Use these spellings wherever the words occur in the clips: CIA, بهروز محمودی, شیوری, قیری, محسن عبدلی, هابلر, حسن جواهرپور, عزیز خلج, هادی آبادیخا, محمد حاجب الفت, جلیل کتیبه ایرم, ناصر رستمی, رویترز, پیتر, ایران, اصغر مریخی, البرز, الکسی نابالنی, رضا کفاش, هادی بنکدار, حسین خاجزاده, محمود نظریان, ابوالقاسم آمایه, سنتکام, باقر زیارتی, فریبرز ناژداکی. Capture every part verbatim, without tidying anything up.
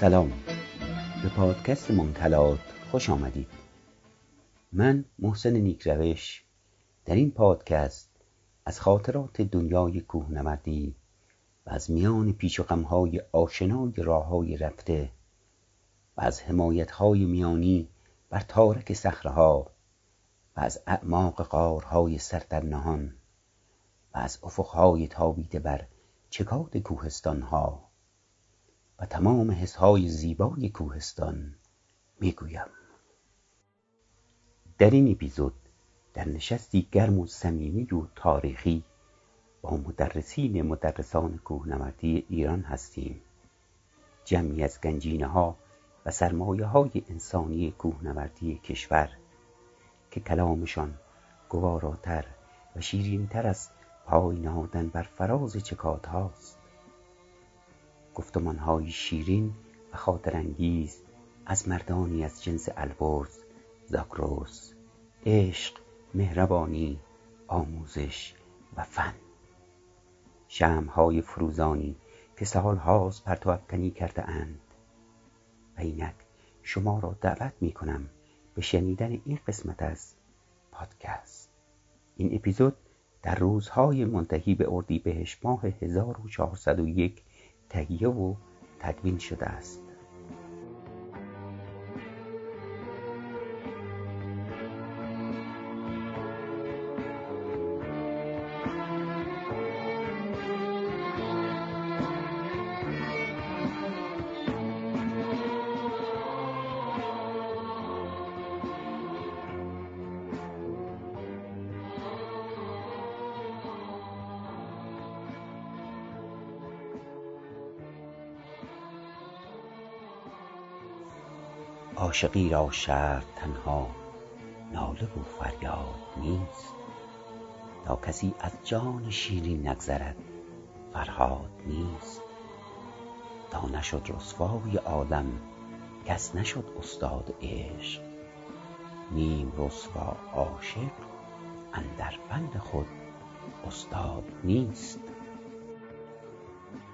سلام، به پادکست منطلعات خوش آمدید. من محسن نیک‌روش در این پادکست از خاطرات دنیای کوهنوردی و از میان پیچ و خم‌های آشنای راه‌های رفته و از حمایت‌های میانی بر تارک صخره‌ها و از اعماق غارهای سر در نهان و از افق‌های تابیده بر چکاد کوهستان‌ها و تمام حس‌های زیبای کوهستان میگویم. در این اپیزود در نشستی گرم و صمیمی و تاریخی با مدرسین مدرسان کوهنوردی ایران هستیم. جمعی از گنجینه‌ها و سرمایه‌های انسانی کوهنوردی کشور که کلامشان گواراتر و شیرین‌تر از پای نهادن بر فراز چکادهاست. گفتمان‌های شیرین و خاطرانگیز از مردانی از جنس البرز، زاگرس، عشق، مهربانی، آموزش و فن. شمع‌های فروزانی که سال‌هاست پرتو افکنی کرده اند. و اینک شما را دعوت می‌کنم به شنیدن این قسمت از پادکست. این اپیزود در روزهای منتهی به اردیبهشت ماه هزار و چهارصد و یک تهیه و تدوین شده است. عاشقی را شهر تنها ناله و فریاد نیست، تا کسی از جان شیرین نگذرد فرهاد نیست. تا نشد رسوای عالم کس نشد استاد عشق، نیم رسوا عاشق اندر بند خود استاد نیست.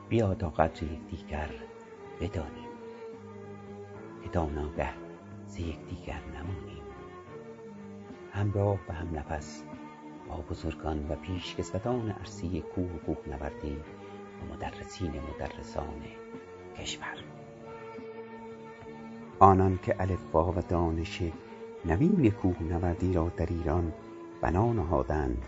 بیا تا قدر دیگر بدانیم که داناگه ز یک دیگر نمانیم. همراه و هم نفس با بزرگان و پیشکسوتان عرصه کوه و کوهنوردی و مدرسین مدرسان کشور، آنان که الفبا و دانش نوین کوهنوردی را در ایران بنا نهادند،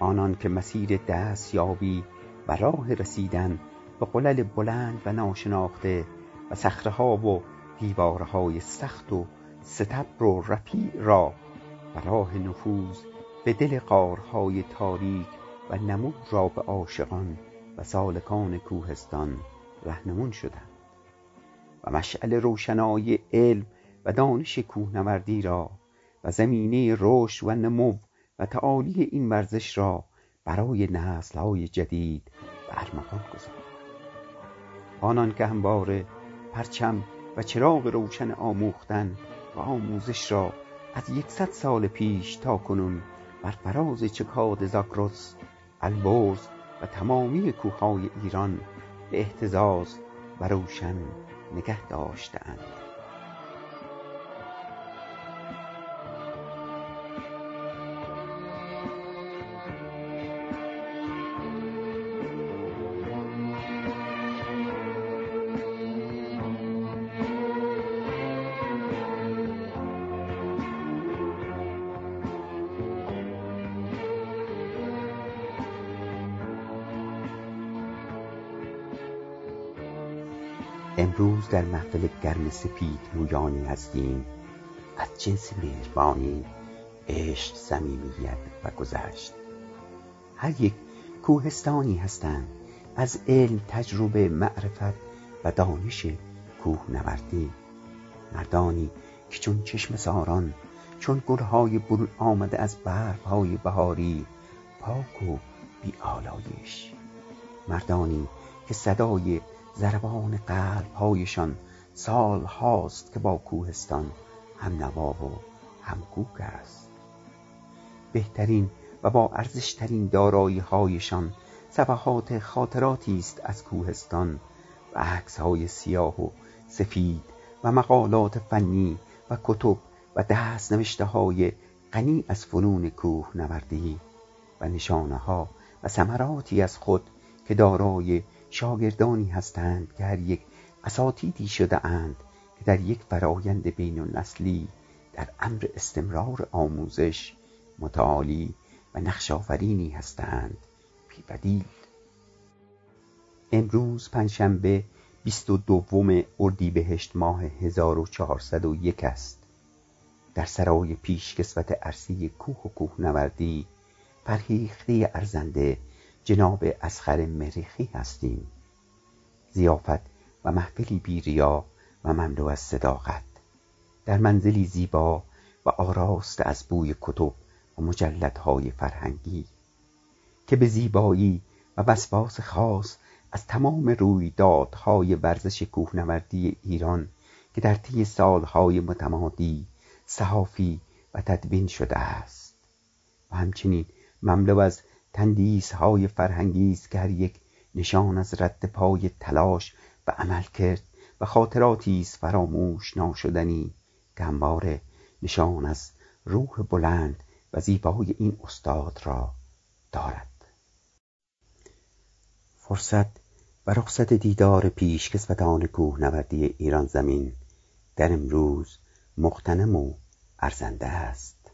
آنان که مسیر دستیابی و راه رسیدن به قلل بلند و ناشناخته و صخره‌ها و دیوارهای سخت و ستبر و رفیع را و راه نفوذ به دل غارهای تاریک و نمود را به عاشقان و سالکان کوهستان رهنمون شدند و مشعل روشنایی علم و دانش کوهنوردی را و زمینه رشد و نمو و تعالی این ورزش را برای نسل‌های جدید برمغان گذارند. آنان که همواره پرچم و چراغ روشن آموختن و آموزش را از یکصد سال پیش تا کنون بر فراز چکاد زاگرس، البرز و تمامی کوههای ایران به اهتزاز و روشن نگه داشتند. امروز در محفل گرم سپید رویانی هستیم از جنس مهربانی، عشق، صمیمیت و گذشت. هر یک کوهستانی هستند از علم، تجربه، معرفت و دانش کوهنوردی. مردانی که چون چشم ساران، چون گلهای برون آمده از برفهای بهاری، پاک و بی‌آلایش. مردانی که صدای ضربان قلب‌هایشان سال هاست که با کوهستان هم نوا و هم کوک است. بهترین و با ارزشترین دارایی‌هایشان صفحات خاطراتی است از کوهستان و عکس‌های سیاه و سفید و مقالات فنی و کتب و دست نوشته های غنی از فنون کوه نوردی و نشانه ها و ثمراتی از خود که دارای شاگردانی هستند که هر یک اساتیدی شده اند که در یک فرایند بین النسلی در امر استمرار آموزش متعالی و نقش‌آفرینی هستند بی بدیل. امروز پنجشنبه بیست و دوم اردیبهشت ماه هزار و چهارصد و یک است. در سرای پیش کسوت عرصی کوه و کوهنوردی فرهیخته ارزنده جناب اصغر مریخی هستیم. ضیافت و محفلی بی ریا و مملو از صداقت در منزلی زیبا و آراسته از بوی کتب و مجلدهای فرهنگی که به زیبایی و وسواس خاص از تمام رویدادهای ورزش کوهنوردی ایران که در طی سالهای متمادی صحافی و تدوین شده است و همچنین مملو از تندیس‌های فرهنگی است که هر یک نشان از رد پای تلاش و عمل کرد و خاطراتی است فراموش ناشدنی که انبار نشان از روح بلند و زیبای این استاد را دارد. فرصت و رخصت دیدار پیش کسوتان کوهنوردی ایران زمین در امروز مغتنم و ارزنده است.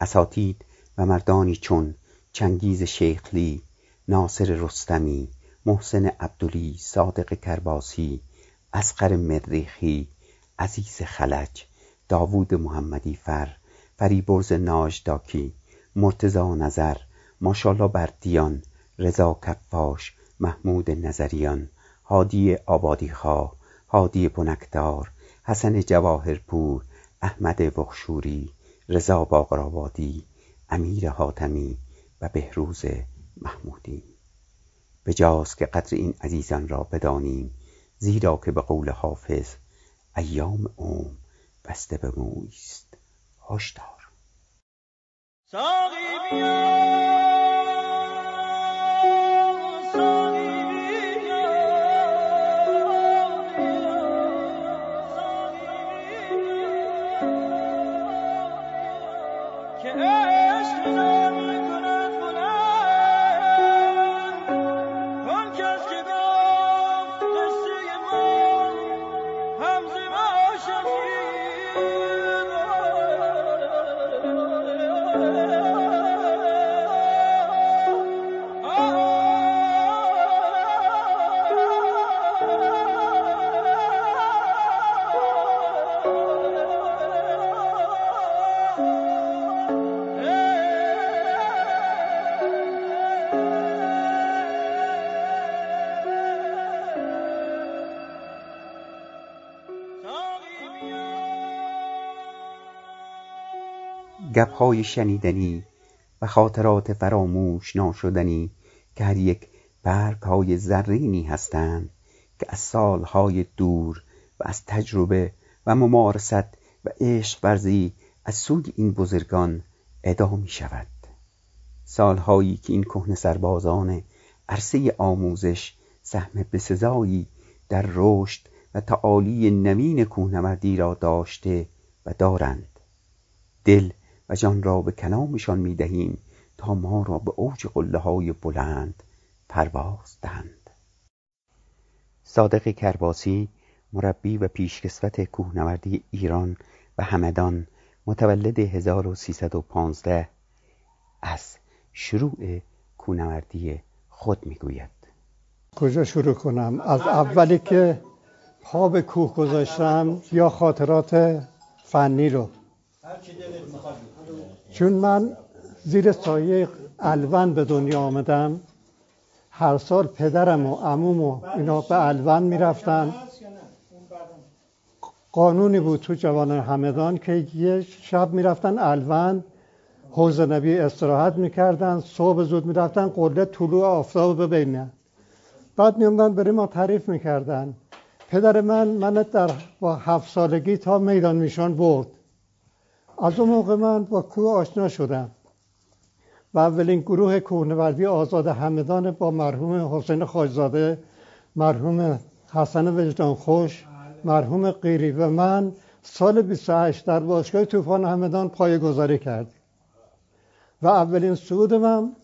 اساتید و مردانی چون چنگیز شیخلی، ناصر رستمی، محسن عبدلی، صادق کرباسی، اصغر مریخی، عزیز خلج، داوود محمدی فر، فریبرز ناژداکی، مرتضا نظر، ماشالله بردیان، رضا کفاش، محمود نظریان، هادی آبادیخا، هادی بنکدار، حسن جواهرپور، احمد وخشوری، رضا باقرآبادی، امیر حاتمی و بهروز محمودی. بجاست که قدر این عزیزان را بدانیم، زیرا که به قول حافظ ایام اوم بسته به مویست. هشدار ساقی بیا گپ‌های شنیدنی و خاطرات فراموش ناشدنی که هر یک برگ‌های زرینی هستند که از سال‌های دور و از تجربه و ممارست و عشق ورزی از سوی این بزرگان ادا می‌شود. سال‌هایی که این کهنه سربازان عرصه آموزش سهم بسزایی در رشد و تعالی نوین کوهنوردی را داشته و دارند. دل و جان را به کلامشان می دهیم تا ما را به اوج قله های بلند پرواز دهند. صادق کرباسی، مربی و پیشکسوت کوهنوردی ایران و همدان، متولد هزار و سیصد و پانزده، از شروع کوهنوردی خود می گوید. کجا شروع کنم؟ از اولی که پا به کوه گذاشتم یا خاطرات فنی رو، چون من زیر سایه الوند به دنیا آمدم. هر سال پدرم و عموم و اینا به الوند میرفتن. قانونی بود تو جوانان همدان که یه شب میرفتن الوند، حوض نبی استراحت میکردن، صبح زود میرفتن قله طلوع آفتاب ببینن. بعد میومدن برای ما تعریف میکردن. پدر من من در با هفت سالگی تا میدان میشان برد. از اون موقع من با کوه آشنا شدم و اولین گروه کوهنوردی آزاد همدان با مرحوم حسین خاجزاده، مرحوم حسن وجدان خوش مرحوم قیری و من سال بیست و هشت در باشگاه طوفان همدان پایه‌گذاری کردیم و اولین صعودم هم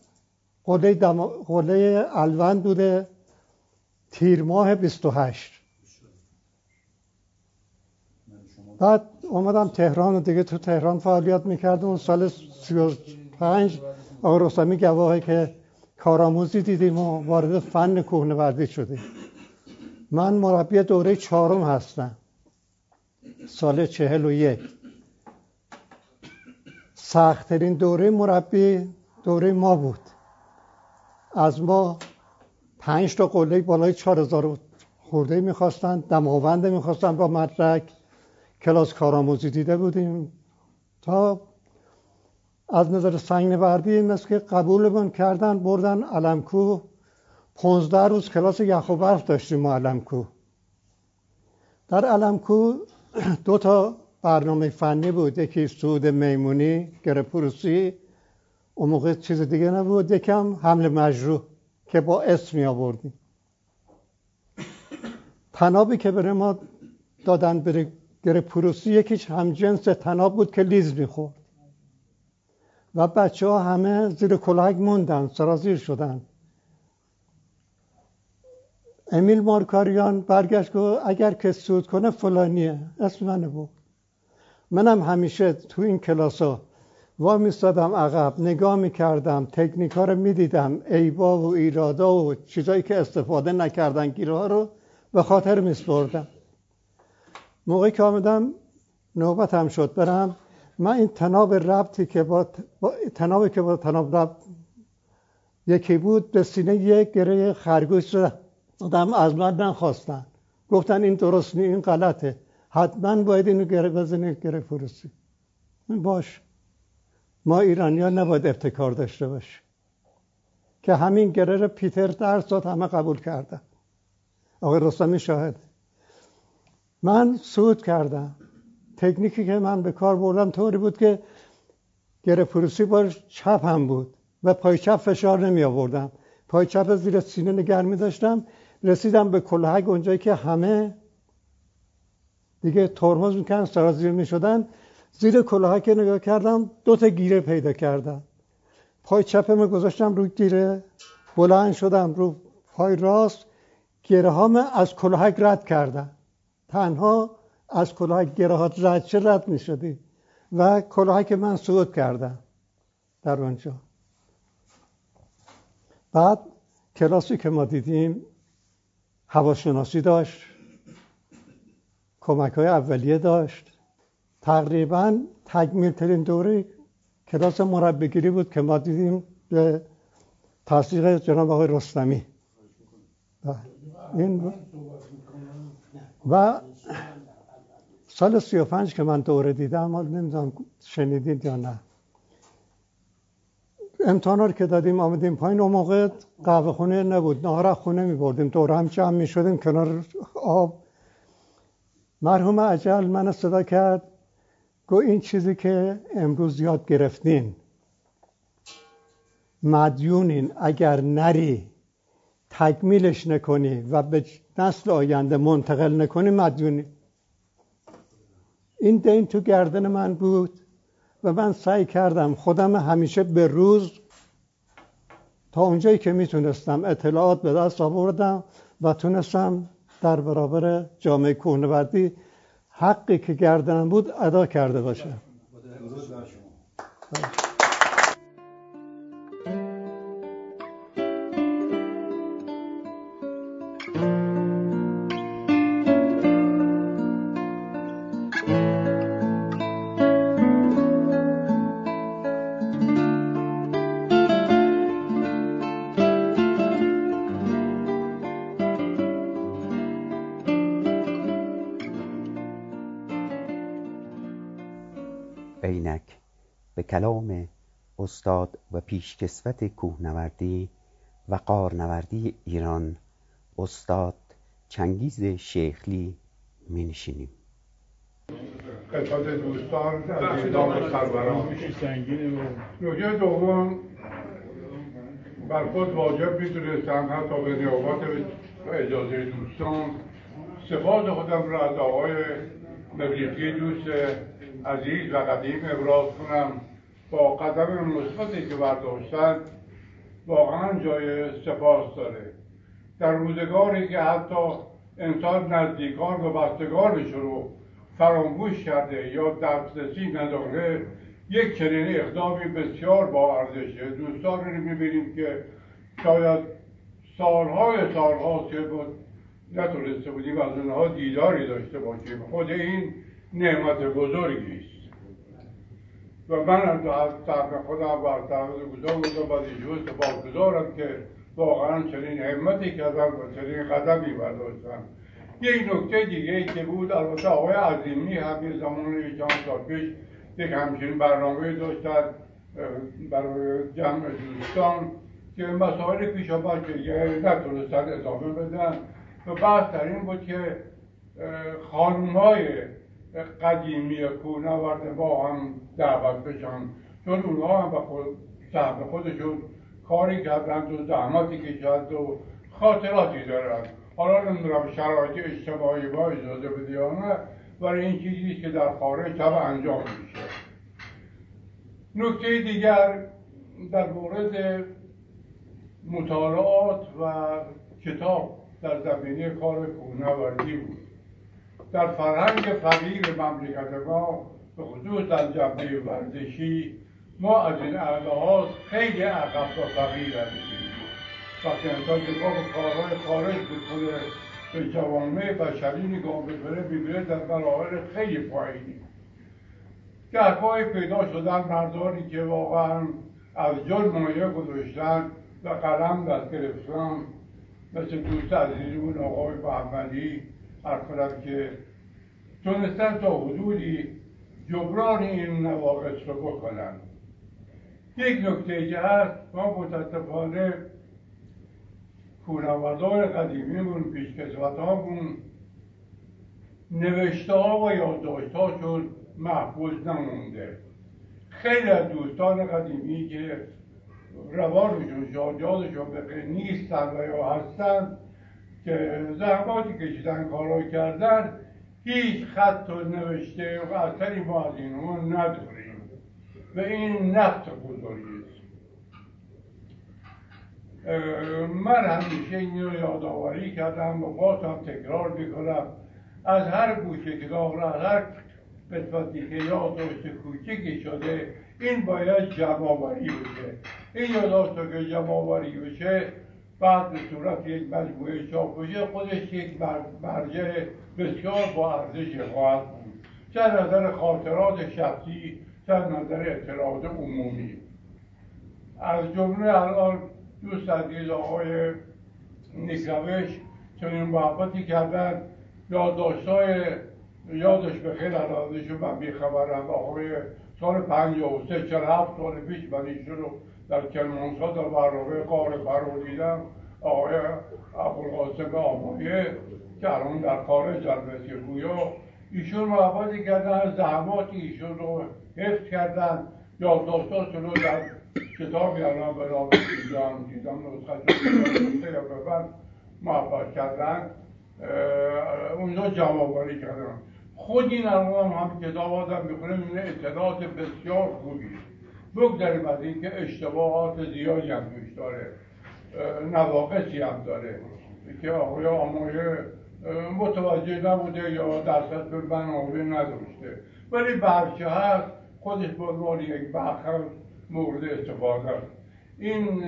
قله دم... قله الوند بوده، تیر ماه بیست و هشت. بعد اومدم تهران و دیگه تو تهران فعالیت میکردم. اون سال سی و پنج آقا رستمی گواهی که کارآموزی دیدیم و وارد فن کوهنوردی شدیم. من مربی دوره چهارم هستم، سال چهل و یک. سخت‌ترین دوره مربی دوره ما بود. از ما پنج تا قله بالای چهار هزار خورده می‌خواستن، دماوند می‌خواستن با مدرک. کلاس کارآموزی دیده بودیم تا از نظر سنگ‌نوردی مثل که قبولمون کردن، بردن علم‌کو. پانزده روز کلاس یخ و برف داشتیم ما علم‌کو. در علم‌کو دو تا برنامه فنی بود، یکی صعود میمونی گرپروسی، اون موقع چیز دیگه نبود، یکم حمل مجروح که با اسمی آوردیم. تنابی که بره ما دادن بره گرپروسی، یکیش همجنس تناب بود که لیز میخورد و بچه ها همه زیر کلاه موندن، سرازیر شدن. امیل مارکاریان برگشت گفت اگر که صعود کنه فلانیه، اسم منه بود. منم همیشه تو این کلاسا وا میستادم عقب، نگاه میکردم، تکنیک‌ها رو میدیدم، عیبا و ایرادا و چیزایی که استفاده نکردن گیرها رو به خاطر میسپردم. موقعی که آمدم نوبت هم شد برم، من این تناب ربطی که با تنابی که با تناب ربط یکی بود به سینه یک گره خرگوش دادم. از من نخواستن، گفتن این درست نیست، این غلطه، حتما باید اینو گره بزنید گره فروسی. باش، ما ایرانی‌ها نباید ابتکار داشته باشیم که همین گره رو پیتر درس داد، همه قبول کردن. آقای رستمی شاهد. من صعود کردم. تکنیکی که من به کار بردم طوری بود که گره فروسی باش چپ هم بود و پای چپ فشار نمی آوردم، پای چپ زیر سینه نگه می داشتم. رسیدم به کلهگ، اونجایی که همه دیگه ترمز میکنن سرازیر میشدن، زیر کلاها که نگاه کردم دو تا گیره پیدا کردم. پای چپم گذاشتم روی گیره، بلند شدم رو پای راست، گیره هام از کلاهک رد کردم. تنها از کلاهک گیره ها رد چه رد میشدی و کلاهک من صعود کردم در اونجا. بعد کلاسی که ما دیدیم هواشناسی داشت، کمک‌های اولیه داشت. تقریباً تکمیل ترین دوره کلاس مربیگیری بود که ما دیدیم به تصدیق جناب آقای رستمی. این و سال سی و پنج که من دوره دیدم، حالا نمیدونم شنیدید یا نه، امتحانا رو که دادیم آمدیم پایین. اون موقع قهوه خونه نبود، ناهار خونه می‌بردیم، دور هم جمع می‌شدیم کنار آب. مرحوم اجل من صدا کرد، گفت این چیزی که امروز یاد گرفتین مدیونین، اگر نری تکمیلش نکنی و به نسل آینده منتقل نکنی مدیونی. این دین تو گردن من بود و من سعی کردم خودم همیشه به روز تا اونجایی که میتونستم اطلاعات به دست آوردم و تونستم در برابر جامعه کوهنوردی حقی که گردنم بود ادا کرده باشه. کلام استاد و پیشکسوت کوهنوردی و غارنوردی ایران استاد چنگیز شیخلی می‌نشینیم. خدمت دوستان از اقدام سروران نوجه دوم بر خود واجب می‌دونستم حتی به نیابت و اجازه دوستان سپاس خودم را از آقای مریخی دوست عزیز و قدیم ابراز کنم. با قدم مثبتی که برداشتند واقعا جای سپاس داره. در روزگاری که حتی انسان نزدیکان و بستگانش رو فراموش کرده یا دسترسی نداره، یک چنین اقدامی بسیار با ارزشه. دوستانی رو می‌بینیم که شاید سالهای سالها که نتونسته بودیم از اونها دیداری داشته باشیم. خود این نعمت بزرگی است و من هم از طرف خودم برتعهدگزار بودم و از ایشون سپاسگزارم که واقعا چنین همتی کردن و چنین قدمی برداشتن. یک نکته دیگه ای که بود، البته آقای عظیمی همین زمان ایشان تا پیش یک همچین برنامه داشتن برای جمع دوستان که مسائل پیش آمد که نتونستن ادامه بدن و بحث در این بود که خانم‌های قدیمی کوهنورد ما هم دعوت بشن، چون اونها هم به خود خودشون کاری کردند و زحماتی کشیدند و خاطراتی دارند. حالا نمیدونم شرایط اجتماعی ما اجازه بده یا نه، برای این چیزی که در خارج هم انجام میشه. نکته دیگر در مورد مطالعات و کتاب در زمینه کار کوهنوردی بود. در فرهنگ فقیر مملکت ما به خصوص در جنبه ورزشی ما از این لحاظ خیلی عقب و فقیر هستیم. وقتی انسان که ما به کارهای خارج بکنه، به جوامع بشری نگاه بکنه، می‌بینه در مراحل خیلی پایینی. گهگاهی پیدا شدن مردانی که واقعا از جان مایه گذاشتن و قلم دست گرفتن، مثل دوست عزیزمون آقای محمدی فر که تونستن تا حدودی جبران این نواقص رو بکنن. یک نکته که هست، ما متاسفانه کوهنوردان قدیمیمون، پیشکسوتامون، نوشته ها و یادداشت‌هاشون محفوظ نمونده. خیلی از دوستان قدیمی که روانشون یادشون بخیر نیستن و یا هستن که زحماتی کشیدن، کارا کردن، هیچ خط و نوشته و اثری ما از اینها نداریم و این نقص بزرگی است. من همیشه این رو یادآوری کردم و باز هم تکرار میکنم، از هر گوشه که را از هر قسمتی که یادداشت کوچکی شده این باید جمع‌آوری بشه. این یادداشت که جمع‌آوری بشه بعد به صورت یک مجموعه چاپ بشه، خودش یک مرجع بسیار با ارزش خواهد بود، چه نظر خاطرات شخصی چه نظر اطلاعات عمومی. از جمله الان دوست عزیز آقای نیکروش چنین محبتی کردن، یادداشت‌های یادش به خیر الانشون من بیخبرم. آقای سال پنجاه و سه چهل هفت سال پیش من ایشون رو در کرمانشاه در برنامه قاره فرو دیدم، آقای ابوالقاسم آمایه که الان در خارج در مسیر گویا، ایشون رو عبادی کردن، زحمات ایشون رو حفظ کردن، یادداشتاشون رو در کتابی الان به نام دیدم دیدم نسخه‌شون رو به بعد محفوظ کردن، اونجا جمع‌آوری کردن. خود این الان هم کتاب آدم می‌خونه می‌بینه اطلاعات بسیار خوبی. بگذاریم از این که اشتباهات زیادی هم توش داره، نواقصی هم داره که آقای آمایه متوجه نبوده یا درصد به منابع نداشته، ولی برچه هست خودش به عنوان یک بخر مورد استفاده است. این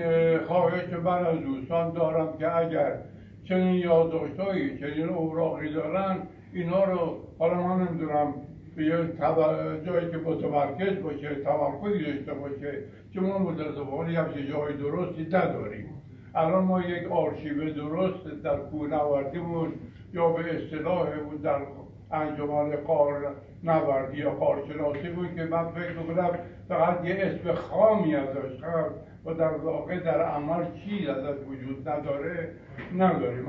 خواهش من از دوستان دارم که اگر چنین یادداشت‌هایی چنین اوراقی دارن، اینا رو حالا من نمی‌دونم به یه جایی که متمرکز باشه، تمرکزی داشته باشه که ما متاسفانه یه جای درستی نداریم. الان ما یک آرشیو درست در کوهنوردیمون یا به اصطلاحمون در انجمن غارنوردی یا غارشناسیمون که من فکر می‌کنم فقط یه اسم خامی ازش هست و در واقع در عمل چیز ازش وجود نداره نداریم.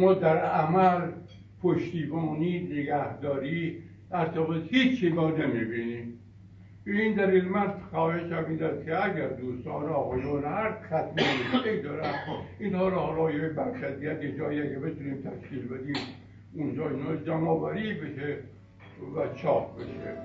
ما در عمل پشتیبانی، نگهداری، ارتباط هیچی ما نمیبینیم. این دلیل من خواهش همیدست که اگر دوستان آقایون هر خطمی نمیده دارن، اینها را حالا یه برشدیت یه جایی که بتونیم تشکیل بدیم اونجا اینا جمع‌آوری بشه و چاپ بشه.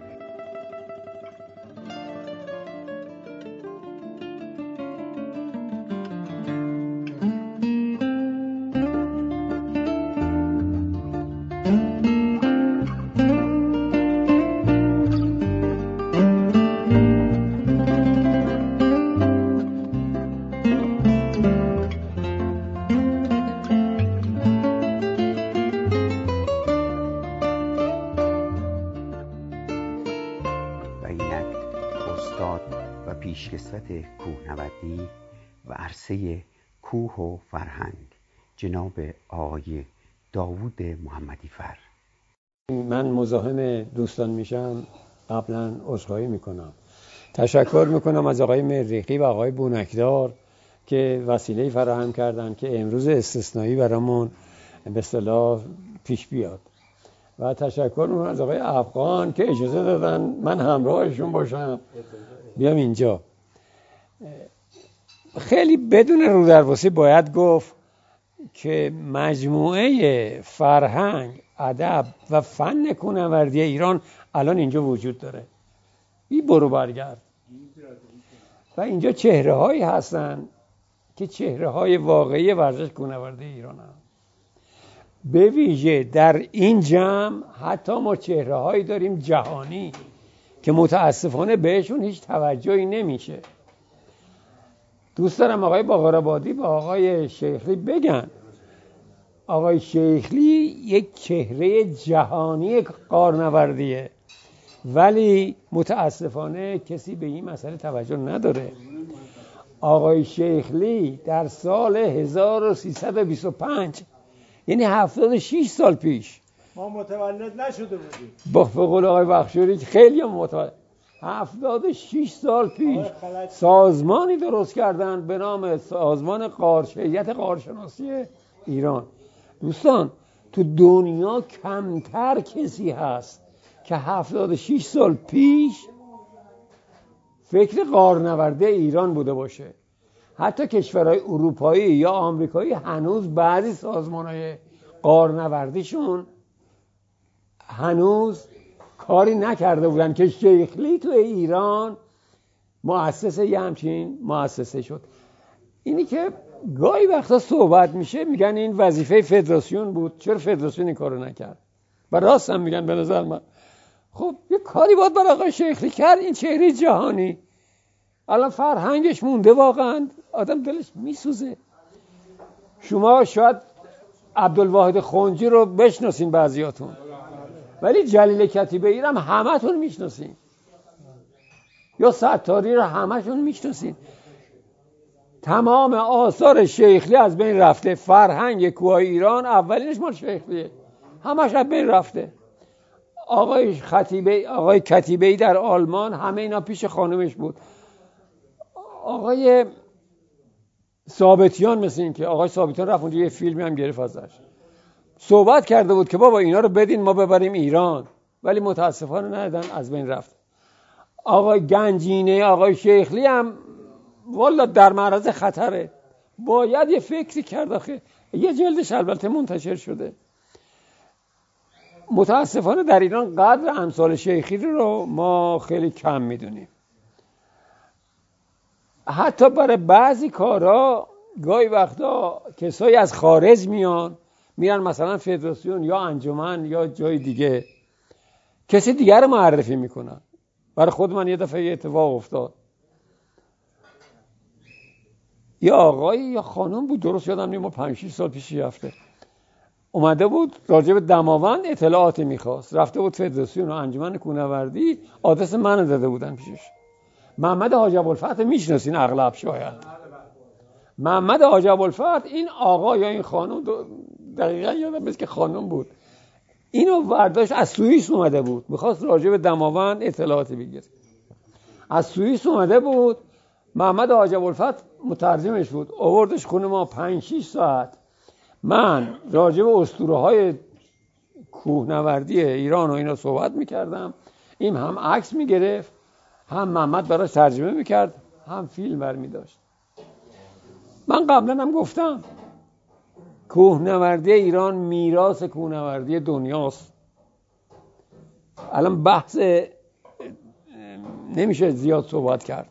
کوهنوردی و عرصه کوه و فرهنگ جناب آقای داوود محمدی فر. من مزاحم دوستان میشم، قبلا عذرخواهی میکنم. تشکر میکنم از آقای مریخی و آقای بنکدار که وسیله فراهم کردن که امروز استثنایی برامون به اصطلاح پیش بیاد و تشکر میکنم از آقای افغان که اجازه دادن من همراهشون باشم بیام اینجا. خیلی بدون رو درواسی باید گفت که مجموعه فرهنگ، ادب و فن کوهنوردی ایران الان اینجا وجود داره. این برو برگرد و اینجا چهره هایی هستن که چهره های واقعی ورزش کوهنوردی ایران هستن. به ویژه در این جمع حتی ما چهره هایی داریم جهانی که متاسفانه بهشون هیچ توجهی نمیشه. دوست دارم آقای باقرآبادی با آقای شیخلی بگن. آقای شیخلی یک چهره جهانی غارنوردیه ولی متاسفانه کسی به این مسئله توجه نداره. آقای شیخلی در سال هزار و سیصد و بیست و پنج یعنی هفتاد و شش سال پیش، ما متولد نشده بودیم با قول آقای وخشوری خیلی متولد، هفتاد و شش سال پیش سازمانی درست کردن به نام سازمان هیئت غارشناسی ایران. دوستان تو دنیا کمتر کسی هست که هفتاد و شش سال پیش فکر غارنوردی ایران بوده باشه. حتی کشورهای اروپایی یا آمریکایی هنوز بعضی سازمانهای غارنوردیشون هنوز کاری نکرده بودن که شیخلی تو ایران مؤسس یه همچین مؤسسه شد. اینی که گاهی وقتا صحبت میشه میگن این وظیفه فدراسیون بود، چرا فدراسیون این کارو نکرد؟ و راست هم میگن به نظر من. خب یه کاری باید برای آقای شیخلی کرد. این چهره جهانی الان فرهنگش مونده، واقعا آدم دلش میسوزه. شما شاید عبدالواحد خنجی رو بشناسین بعضیاتون، ولی جلیل کتیبه ایرم همه تون میشناسین، یا ستاری رو همه تون میشناسین. تمام آثار شیخلی از بین رفته. فرهنگ کوههای ایران اولینش مال شیخلیه، همش از بین رفته. آقای خطیبه، آقای کتیبه‌ای در آلمان، همه اینا پیش خانمش بود. آقای ثابتیان مثل این که آقای ثابتیان رفت اونجا یه فیلمی هم گرفت ازش، صحبت کرده بود که بابا اینا رو بدین ما ببریم ایران، ولی متاسفانه ندادن، از بین رفت. آقای گنجینه، آقای شیخلی هم والا در معرض خطره. باید یه فکری کرد آخه. یه جلدش البته منتشر شده. متاسفانه در ایران قدر امثال شیخلی رو ما خیلی کم میدونیم. حتی برای بعضی کارا گاهی وقتا کسایی از خارج میان میرن مثلا فدراسیون یا انجمن یا جای دیگه، کسی دیگه رو معرفی میکنن. برای خود من یه دفعه یه اتفاق افتاد، یه آقای یا خانم بود، درست یادم نیست، ما پنج شش سال پیش رفته اومده بود راجع به دماوند اطلاعاتی میخواست، رفته بود فدراسیون و انجمن کوهنوردی، آدرس منو داده بودن پیشش. محمد حاجب الفت میشناسین اغلب، شاید محمد حاجب الفت. این آقا یا این خانم دو... دقیقا یادم نیست که خانم بود، اینو برداشت از سوئیس اومده بود، میخواست راجع به دماوند اطلاعاتی بگیره. از سوئیس اومده بود، محمد حاجب الفت مترجمش بود، آوردش خونه ما. پنج شش ساعت من راجع به اسطوره های کوهنوردی ایران و اینا صحبت میکردم، این هم عکس میگرفت، هم محمد براش ترجمه میکرد، هم فیلم برمیداشت. من قبلا هم گفتم کوهنوردی ایران میراث کوهنوردی دنیاست. الان بحث نمیشه زیاد صحبت کرد.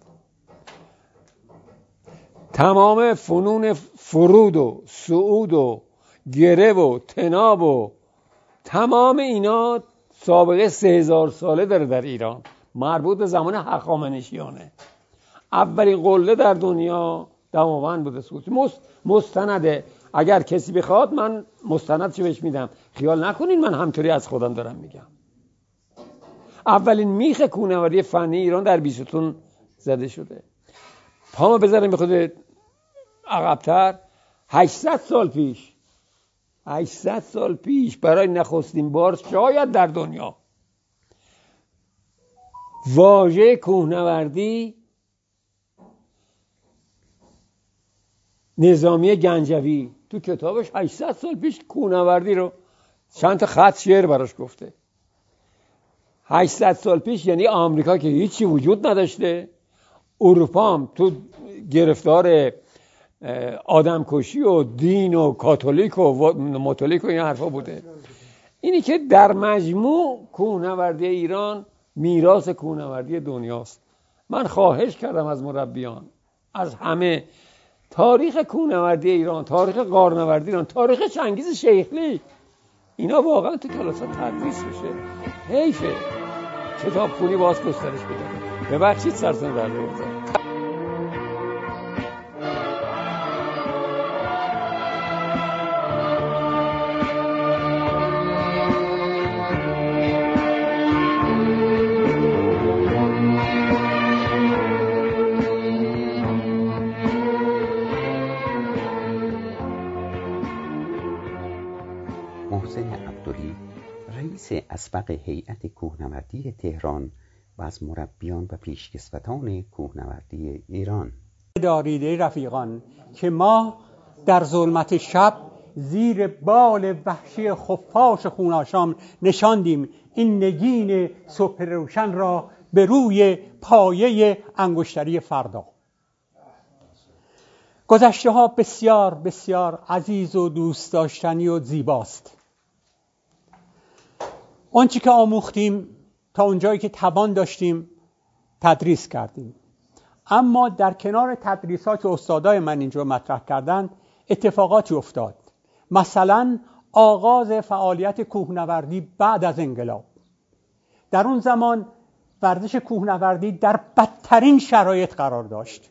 تمام فنون فرود و صعود و گره و تناب و تمام اینا سابقه سه هزار ساله داره در ایران، مربوط به زمان هخامنشیانه. اولین قله در دنیا دماوند بوده، سوچ مستنده. اگر کسی بخواد من مستندش بهش میدم، خیال نکنین من همطوری از خودم دارم میگم. اولین میخ کوهنوردی فنی ایران در بیستون زده شده. پامو بذارم به خود عقب‌تر، هشتصد سال پیش هشتصد سال پیش برای نخستین بار شاید در دنیا واژه کوهنوردی نظامی گنجوی تو کتابش هشتصد سال پیش کوهنوردی رو چند تا خط شعر براش گفته. هشتصد سال پیش یعنی آمریکا که هیچی وجود نداشته، اروپا هم تو گرفتار آدمکشی و دین و کاتولیک و متولیک و این حرفا بوده. اینی که در مجموع کوهنوردی ایران میراث کوهنوردی دنیاست. من خواهش کردم از مربیان، از همه، تاریخ کوهنوردی ایران، تاریخ غارنوردی ایران، تاریخ چنگیز شیخلی، اینا واقعا تو کلاس‌ها تدریس بشه. حیفه کتابخونی باز گسترش بده. ببخشید سرتون درد نکنه. اسبق هیئت کوهنوردی تهران و از مربیان و پیشکسوتان کوهنوردی ایران. داریده رفیقان که ما در ظلمت شب زیر بال وحشی خفاش خوناشام نشاندیم این نگین صبح روشن را به روی پایه انگشتری فردا. گذشته ها بسیار بسیار عزیز و دوست داشتنی و زیباست. اون چی که آموختیم تا اونجایی که توان داشتیم تدریس کردیم، اما در کنار تدریسات که استادای من اینجا مطرح کردند اتفاقاتی افتاد. مثلا آغاز فعالیت کوهنوردی بعد از انقلاب. در اون زمان ورزش کوهنوردی در بدترین شرایط قرار داشت،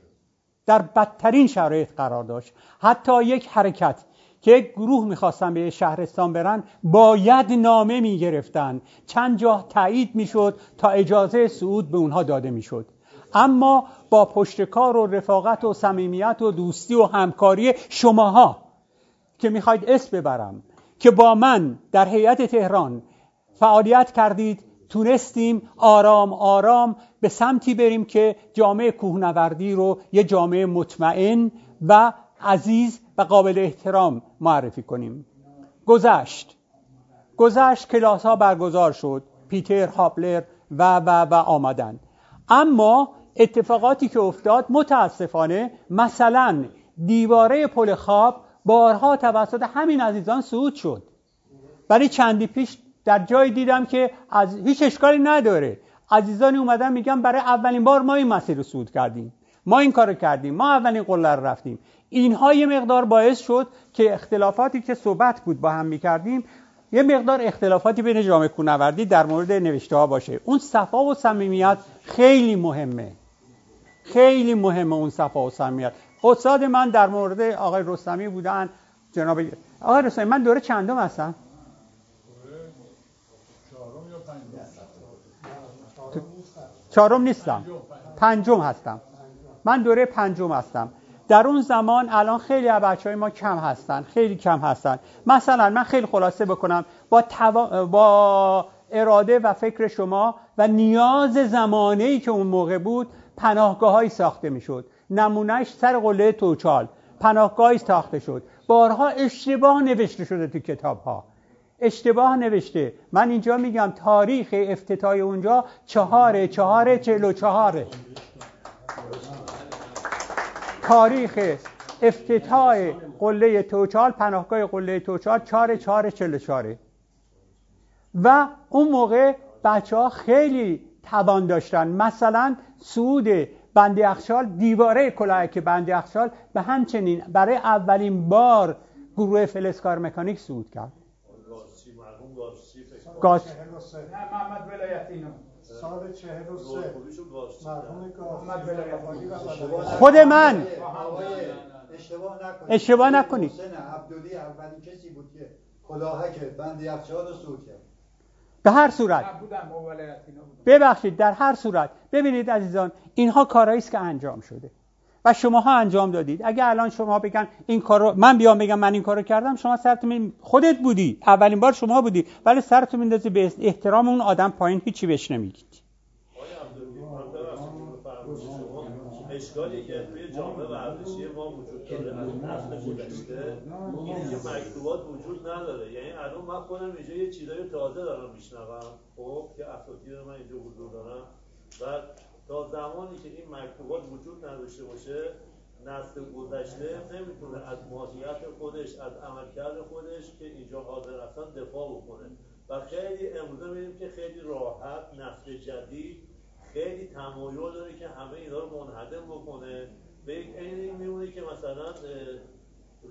در بدترین شرایط قرار داشت. حتی یک حرکت که یک گروه میخواستن به شهرستان برن باید نامه میگرفتن، چند جا تایید میشد تا اجازه صعود به اونها داده میشد. اما با پشتکار و رفاقت و صمیمیت و دوستی و همکاری شماها که میخواید اسم ببرم که با من در هیئت تهران فعالیت کردید، تونستیم آرام آرام به سمتی بریم که جامعه کوهنوردی رو یه جامعه مطمئن و عزیز و قابل احترام معرفی کنیم. گذشت گذشت کلاس ها برگزار شد، پیتر، هابلر و و و آمدند. اما اتفاقاتی که افتاد متاسفانه، مثلا دیواره پل خواب بارها توسط همین عزیزان صعود شد. برای چندی پیش در جایی دیدم که از هیچ اشکالی نداره، عزیزانی اومدن میگن برای اولین بار ما این مسیر رو صعود کردیم، ما این کارو کردیم، ما اولین قله رو رفتیم. اینها یه مقدار باعث شد که اختلافاتی که صحبت بود با هم می‌کردیم یه مقدار اختلافاتی بین جامعه کوهنوردی در مورد نوشته‌ها باشه. اون صفا و صمیمیت خیلی مهمه، خیلی مهمه اون صفا و صمیمیت. استاد من در مورد آقای رستمی بودن، جناب آقای رستمی من دوره چندم هستم؟ چهارم یا پنجم؟ چهارم نیستم، پنجم هستم. من دوره پنجم هستم. در اون زمان، الان خیلی از بچه‌های ما کم هستن، خیلی کم هستن. مثلا من خیلی خلاصه بکنم، با تو... با اراده و فکر شما و نیاز زمانه‌ای که اون موقع بود، پناهگاه‌هایی ساخته می‌شد. نمونهش سر قله توچال، پناهگاهی ساخته شد. بارها اشتباه نوشته شده تو کتاب‌ها. اشتباه نوشته. من اینجا میگم تاریخ افتتاح اونجا چهار چهار چهل و چهار. تاریخ افتتاح قله توچال، پناهگاه قله توچال چهار چهار چهل و چهار و اون موقع بچه ها خیلی توان داشتن. مثلا سعود بند یخچال، دیواره کلاهک بند یخچال، و همچنین برای اولین بار گروه فلزکار مکانیک صعود کرد. گاز نه محمد ولایتینو سال چهل و سه محمد ولایتینو خود من اشتباه نکنید اشتباه نکنید حسین عبدلی اولین کسی بود که کلاهک بند یخچال رو صعود کرد. به هر صورت ببخشید، در هر صورت ببینید عزیزان، اینها کارهایی است که انجام شده و شماها انجام دادید. اگه الان شما بگن این کارو، من بیام بگم من این کارو کردم، شما سرت می... خودت بودی، اولین بار شما بودی، ولی سرت میندازی به احترام اون آدم پایین، هیچی بهش نمیگید. اشکالی که توی جامعه ورزشی ما وجود داره از نسل گذشته اینه که مکتوبات وجود نداره. یعنی الان من خودم اینجا یه چیزای تازه دارم میشنوم، خب که اساتید من اینجا حضور دارم، و تا زمانی که این مکتوبات وجود نداشته باشه نسل گذشته نمیتونه از ماهیت خودش، از عملکرد خودش که اینجا حاضر هستن دفاع بکنه. و خیلی امروزه می‌بینیم که خیلی راحت نسل جدید خیلی تمایل داره که همه اینا رو منهدم بکنه. به یک عینی میمونه که مثلا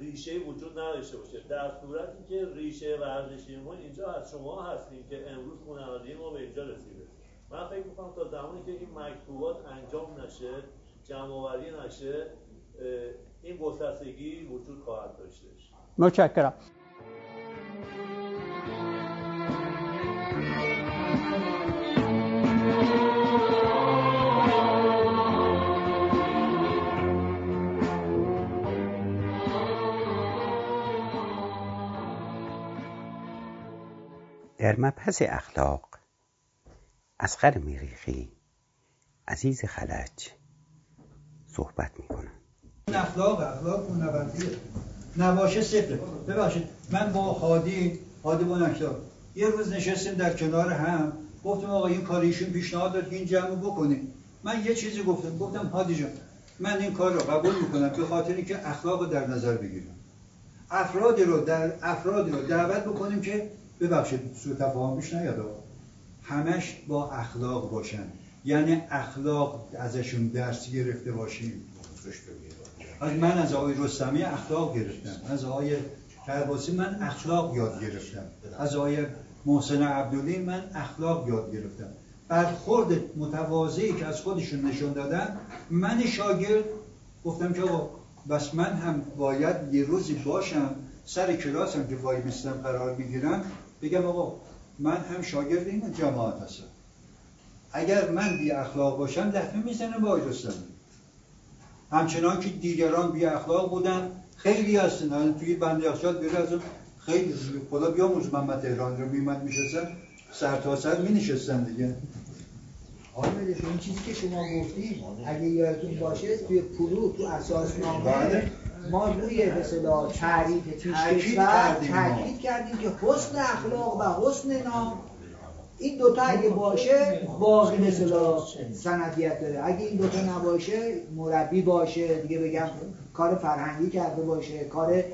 ریشه وجود نداشته باشه، در صورتی که ریشه ورزشی ما اینجا از شما هستیم که امروز خانواده ما به اینجا رسیده. من فکر می‌کنم تا زمانی که این مکتوبات انجام نشه، جمع‌آوری نشه، این گسستگی وجود خواهد داشتش. متشکرم. در مبحث اخلاق، اصغر مریخی، عزیز خلج صحبت میکنن. اخلاق اخلاق و نوازی نواشه صفر. ببخشید من با هادی هادی بنکدار یه روز نشستیم در کنار هم، گفتم آقا این کار ایشون پیشنهاد داد این جمعو بکنیم. من یه چیزی گفتم، گفتم هادی جان من این کار رو قبول میکنم به خاطر اینکه اخلاق رو در نظر بگیرم. افرادی رو در افرادی رو دعوت بکنیم که ببخشید سوء تفاهم پیش نیاد، همش با اخلاق باشن، یعنی اخلاق ازشون درس گرفته باشیم. من از آقای رستمی اخلاق گرفتم، از آقای کرباسی من اخلاق یاد گرفتم، از آقای محسن عبدلی من اخلاق یاد گرفتم. برخورد متواضعی که از خودشون نشون دادن، من شاگرد گفتم که آقا بس من هم باید یه روزی باشم سر کلاسم که وای میستم قرار میگیرم بگم آقا من هم شاگرد این جماعت هستم، اگر من بی اخلاق باشم لطمه میزنم با اجرستم. همچنان که دیگران بی اخلاق بودن خیلی هستن توی بند یخچال، بیره از خیلی خدا بیاموز من من تهران رو میمند میشستم سر تا سر مینشستم دیگه. آقای ملیخ این چیزی که شما گفتید اگه یادتون باشه توی پرو تو اساسنامه ما روی به اصطلاح تعریف کشور تاکید کردیم که حسن اخلاق و حسن نام این دوتا اگه باشه باقی به اصطلاح سندیت داره. اگه این دوتا نباشه، مربی باشه دیگه بگم کار فرهنگی کرده باشه، کار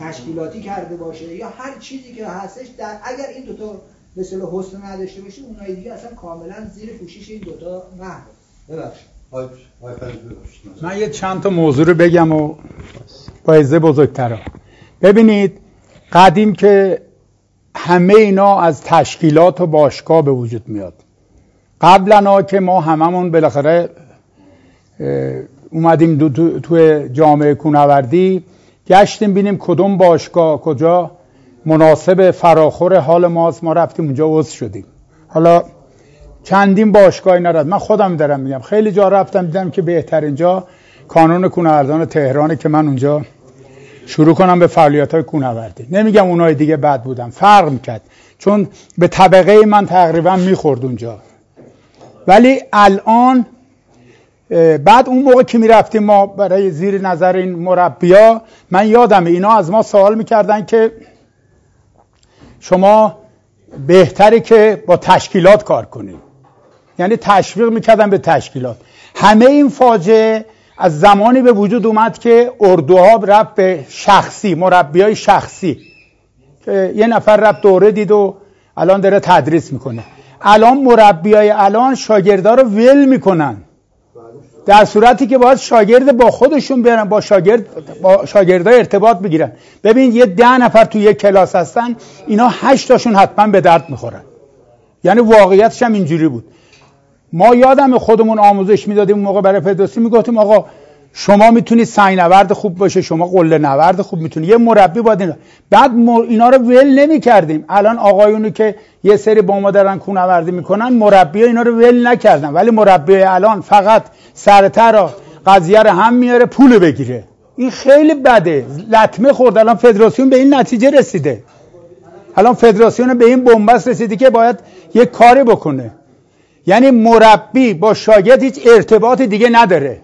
تشکیلاتی کرده باشه، یا هر چیزی که هستش، در اگر این دوتا به اصطلاح حسن نداشته باشه اونای دیگه اصلا کاملا زیر پوشش این دوتا نه. ببخشید من یه چند تا موضوع رو بگم و پایزه بزرگتره. ببینید قدیم که همه اینا از تشکیلات و باشگاه به وجود میاد، قبلنا که ما هممون بالاخره اومدیم دو تو توی جامعه کوهنوردی گشتیم بینیم کدوم باشگاه کجا مناسب فراخور حال ماست، ما رفتیم اونجا عضو شدیم. حالا چندین باشگاهی ندارد، من خودم دارم میگم خیلی جا رفتم دیدم که بهترین جا کانون کوهنوردان تهرانه که من اونجا شروع کنم به فعالیت‌های کوهنوردی. نمیگم اونای دیگه بد بودن، فرق میکرد چون به طبقه من تقریبا میخورد اونجا. ولی الان بعد اون موقع که میرفتیم ما برای زیر نظر این مربیا، من یادمه اینا از ما سوال میکردن که شما بهتره که با تشکیلات کار کنید، یعنی تشویق میکردن به تشکیلات. همه این فاجعه از زمانی به وجود اومد که اردوها رفت به شخصی، مربیای شخصی، که یه نفر رفت دوره دید و الان داره تدریس میکنه. الان مربیای الان شاگردا رو ول میکنن، در صورتی که باید شاگرد با خودشون برن، با شاگرد با شاگردا ارتباط بگیرن. ببین یه ده نفر توی یک کلاس هستن، اینا هشت تاشون حتما به درد میخورن. یعنی واقعیتش هم اینجوری بود. ما یادم خودمون آموزش میدادیم اون موقع برای فردوسی، میگفتیم آقا شما میتونی سینورد خوب باشه، شما قله نورد خوب میتونی، یه مربی باید. بعد اینا رو ول نمی‌کردیم. الان آقایونی که یه سری با ما دارن کوهنوردی میکنن، مربی‌ها اینا رو ول نکردن، ولی مربی الان فقط سرترا قضیه رو هم میاره پول بگیره. این خیلی بده، لطمه خورد. الان فدراسیون به این نتیجه رسیده، الان فدراسیون به این بنبست رسیده که باید یه کاری بکنه. یعنی مربی با شاگرد هیچ ارتباط دیگه نداره،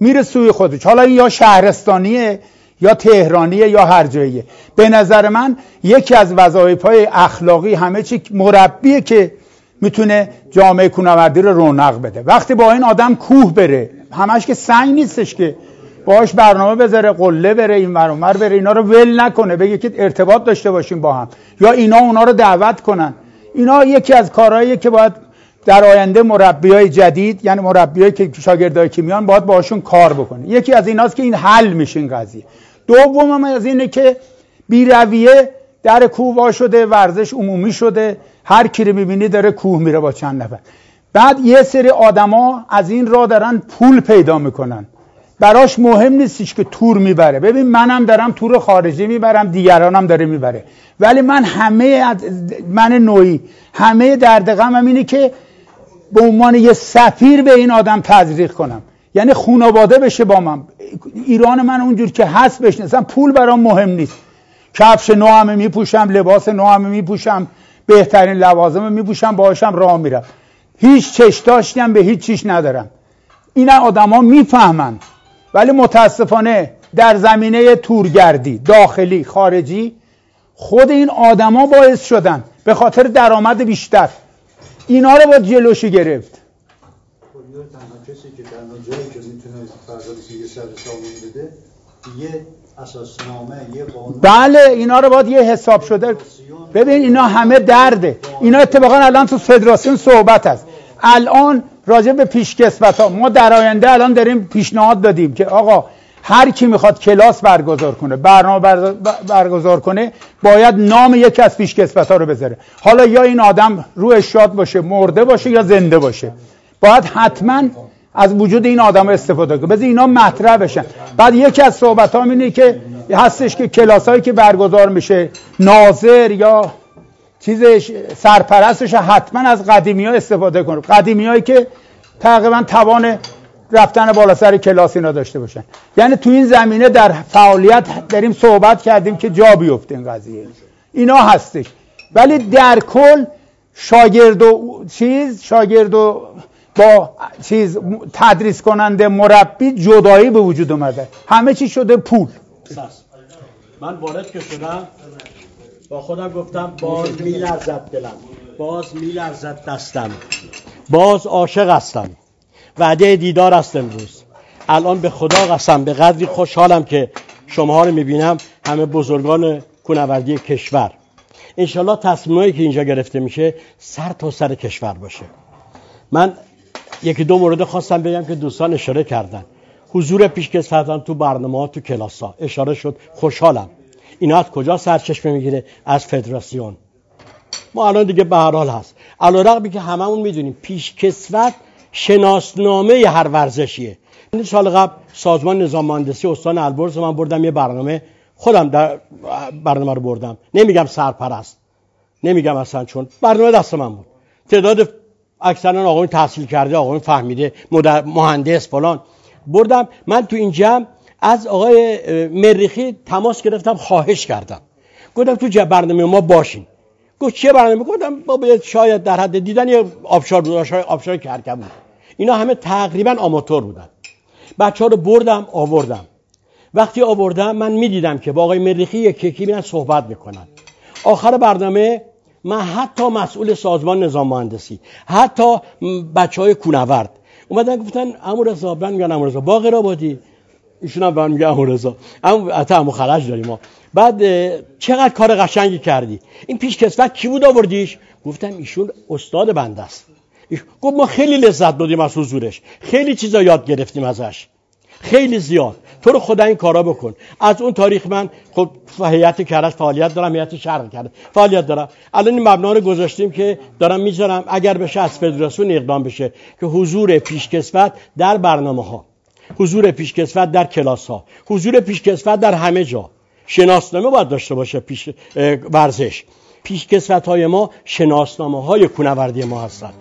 میره سوی خودش. حالا این یا شهرستانیه یا تهرانیه یا هر جاییه. به نظر من یکی از وظایف‌های اخلاقی همه چی مربیه که میتونه جامعه کوهنوردی رو رونق بده. وقتی با این آدم کوه بره، همش که سنگ نیستش که، باهاش برنامه بذاره، قله بره، این ور اون ور بره، اینا رو ول نکنه، بگه که ارتباط داشته باشیم با هم، یا اینا اونا رو دعوت کنن. اینا یکی از کارهاییه که باید در آینده مربیای جدید، یعنی مربیایی که شاگردای که میان، باید باهاشون کار بکنه. یکی از ایناست که این حل میشه این قضیه. دومم از اینه که بی رویه در کوه وا شده، ورزش عمومی شده، هر کی رو می‌بینی داره کوه میره با چند نفر. بعد یه سری آدما از این راه دارن پول پیدا میکنن، براش مهم نیستش که تور میبره. ببین منم دارم تور خارجی میبرم، دیگرانم داره میبره، ولی من همه من نوعی همه دردقم هم اینه که به عنوان یه سفیر به این آدم تزریق کنم، یعنی خونواده بشه با من. ایران من اونجور که هست بشناسم، پول برام مهم نیست، کفش نوامه میپوشم، لباس نوامه میپوشم، بهترین لوازم میپوشم، باهاشم راه میرم، هیچ چشتاشی هم به هیچ چیز ندارم. این آدما میفهمن. ولی متاسفانه در زمینه تورگردی داخلی خارجی، خود این آدما باعث شدن به خاطر درآمد بیشتر، اینا رو باید جلوشی گرفت. خب یه تنها کسی که تنها جایی که میتونه فرزادی که سر سامون بده، یه اساسنامه، یه قانون. بله اینا رو باید یه حساب شده. ببین اینا همه درده. اینا اتفاقا الان تو فدراسیون صحبت هست. الان راجع به پیشکسوت ها ما در آینده الان داریم پیشنهاد دادیم که آقا هر کی میخواد کلاس برگزار کنه، برنامه برگزار کنه، باید نام یکی از پیشکسوت‌ها رو بذاره. حالا یا این آدم روحش شاد باشه، مرده باشه یا زنده باشه، باید حتما از وجود این آدم استفاده کنه، بذار اینا مطرح بشن. بعد یکی از صحبت‌ها اینه که هستش که کلاسایی که برگزار میشه، ناظر یا چیزش سرپرستش حتما از قدیمی‌ها استفاده کنه، قدیمی‌هایی که تقریبا توان رفتن بالا سر کلاس اینا داشته باشن. یعنی تو این زمینه در فعالیت داریم صحبت کردیم که جا بیفته این قضیه، اینا هستش. ولی در کل شاگرد و چیز شاگرد و با چیز تدریس کننده مربی جدایی به وجود اومده، همه چی شده پول. من وارد که شدم با خودم گفتم باز میلرزد دلم، باز میلرزد دستم، باز عاشق هستم، وعده دیدار است امروز. الان به خدا قسم، به قدری خوشحالم که شماها رو میبینم، همه بزرگان کوهنوردی کشور. انشالله تصمیمی که اینجا گرفته میشه سر تا سر کشور باشه. من یکی دو مورد خواستم بگم که دوستان اشاره کردن، حضور پیشکسوتان تو برنامه‌ها، تو کلاس‌ها اشاره شد، خوشحالم. اینا از کجا سرچشمه میگیره؟ از فدراسیون. ما الان دیگه به هر حال هست، علیرغم که هممون میدونیم پیشکسوت شناسنامه هر ورزشیه. این سال قبل سازمان نظام مهندسی استان البرز من بردم یه برنامه، خودم در برنامه رو بردم، نمیگم سرپرست، نمیگم اصلا، چون برنامه دست من بود. تعداد اکثرا آقایون تحصیل کرده، آقایون فهمیده، مهندس فلان بردم. من تو این جمع از آقای مریخی تماس گرفتم، خواهش کردم، گفتم تو برنامه ما باشین. گفت چه برنامه؟ گفتم بابا شاید در حد دیدن یه آبشار بود، آبشار کرکبود. اینا همه تقریبا آماتور بودن. بچه‌ها رو بردم آوردم. وقتی آوردم من میدیدم که با آقای مریخی یکی یکی میرن صحبت میکنن. آخر برنامه من حتی مسئول سازمان نظام مهندسی، حتی بچهای کوهنورد، اومدن گفتن عمو رضا، من میگم عمو رضا باقرآبادی، ایشون هم من میگم عمو رضا، عمو عطا عمو خلج داریم ما. بعد چقدر کار قشنگی کردی، این پیش کسوت کی بود آوردیش؟ گفتم ایشون استاد بنده است. گفت ما خیلی لذت بردیم از حضورش، خیلی چیزا یاد گرفتیم ازش، خیلی زیاد. تو رو خدا این کارا بکن. از اون تاریخ من خب هیئت کرج فعالیت دارم، هیئت شرق کرده فعالیت دارم. الان این مبنا رو گذاشتیم که دارم میذارم اگر بشه از فدراسیون اقدام بشه که حضور پیشکسوت در برنامه‌ها، حضور پیشکسوت در کلاس‌ها، حضور پیشکسوت در همه جا. شناسنامه باید داشته باشه پیش ورزش. پیشکسوت‌های ما شناسنامه‌های کوهنوردی ما هستند.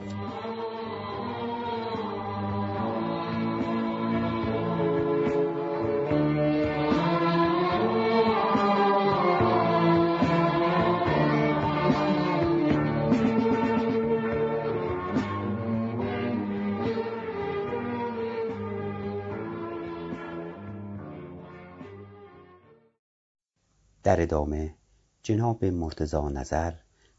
در ادامه جناب مرتضا نظر،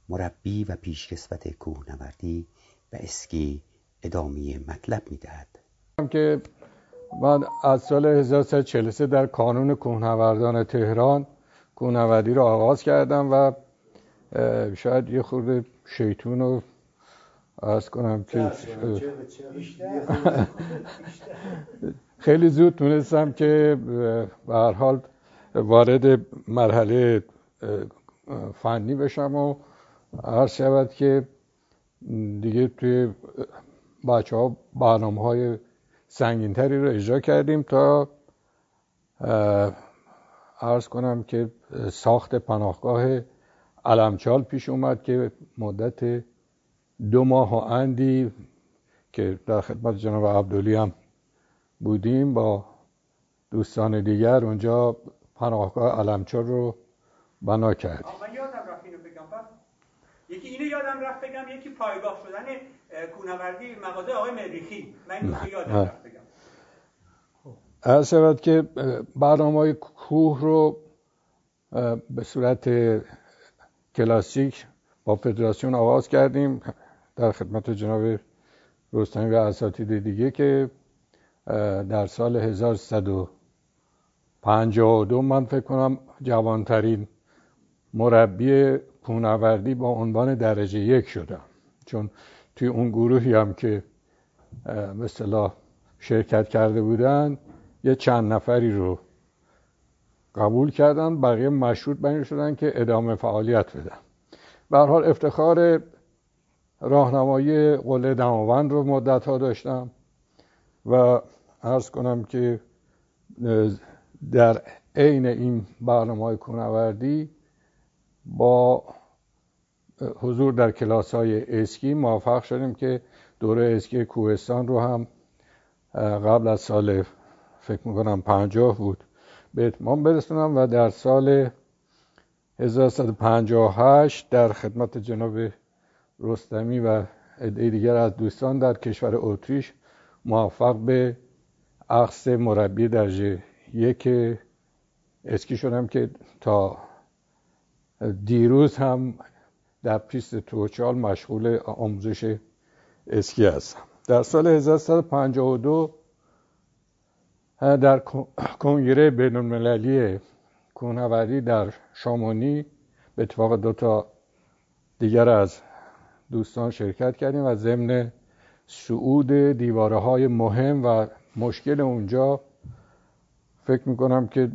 مربی و پیشکسوت کوهنوردی و اسکی، ادامه مطلب می‌دهد. که من از سال هزار و سیصد و چهل و سه در کانون کوهنوردان تهران کوهنوردی را آغاز کردم و شاید یه خورده شیطون رو عرض کنم که خیلی زود تونستم که به هر حال وارد مرحله فنی بشم و عرض شود که دیگه توی بچه ها برنامه های سنگینتری رو اجرا کردیم تا عرض کنم که ساخت پناهگاه علمچال پیش اومد که مدت دو ماه و اندی که در خدمت جناب عبدلی هم بودیم با دوستان دیگر اونجا پناهگاه علمچال رو بنا کردیم. من یادم رفت اینو بگم، بس یکی اینو یادم رفت بگم، یکی پایگاه شدن کوهنوردی مغازه آقای مریخی، من اینو یادم رفت بگم. عرض شود که برنامه‌های کوه رو به صورت کلاسیک با فدراسیون آغاز کردیم در خدمت جناب رستمی و اساتید دیگه که در سال هزار و صد و پنجاه و دو من فکر کنم جوانترین مربی کوهنوردی با عنوان درجه یک شدم، چون توی اون گروهی هم که به اصطلاح شرکت کرده بودن یه چند نفری رو قبول کردن، بقیه مشروط بر این شدن که ادامه فعالیت بدن. به هر حال افتخار راهنمایی قله دماوند رو مدت ها داشتم و عرض کنم که در عین این برنامه‌های کوهنوردی با حضور در کلاس‌های اسکی موفق شدیم که دوره اسکی کوهستان رو هم قبل از سال فکر می‌کنم پنجاه بود به اتمام برسونم و در سال هزار و صد و پنجاه و هشت در خدمت جناب رستمی و عده دیگر از دوستان در کشور اتریش موفق به اخذ مربی درجه یک اسکی شدم که تا دیروز هم در پیست توچال مشغول آموزش اسکی هستم. در سال هزار و صد و پنجاه و دو در کنگره بین المللی کوهنوردی در شامونی به اتفاق دو تا دیگر از دوستان شرکت کردیم و ضمن صعود دیواره های مهم و مشکل اونجا فکر میکنم که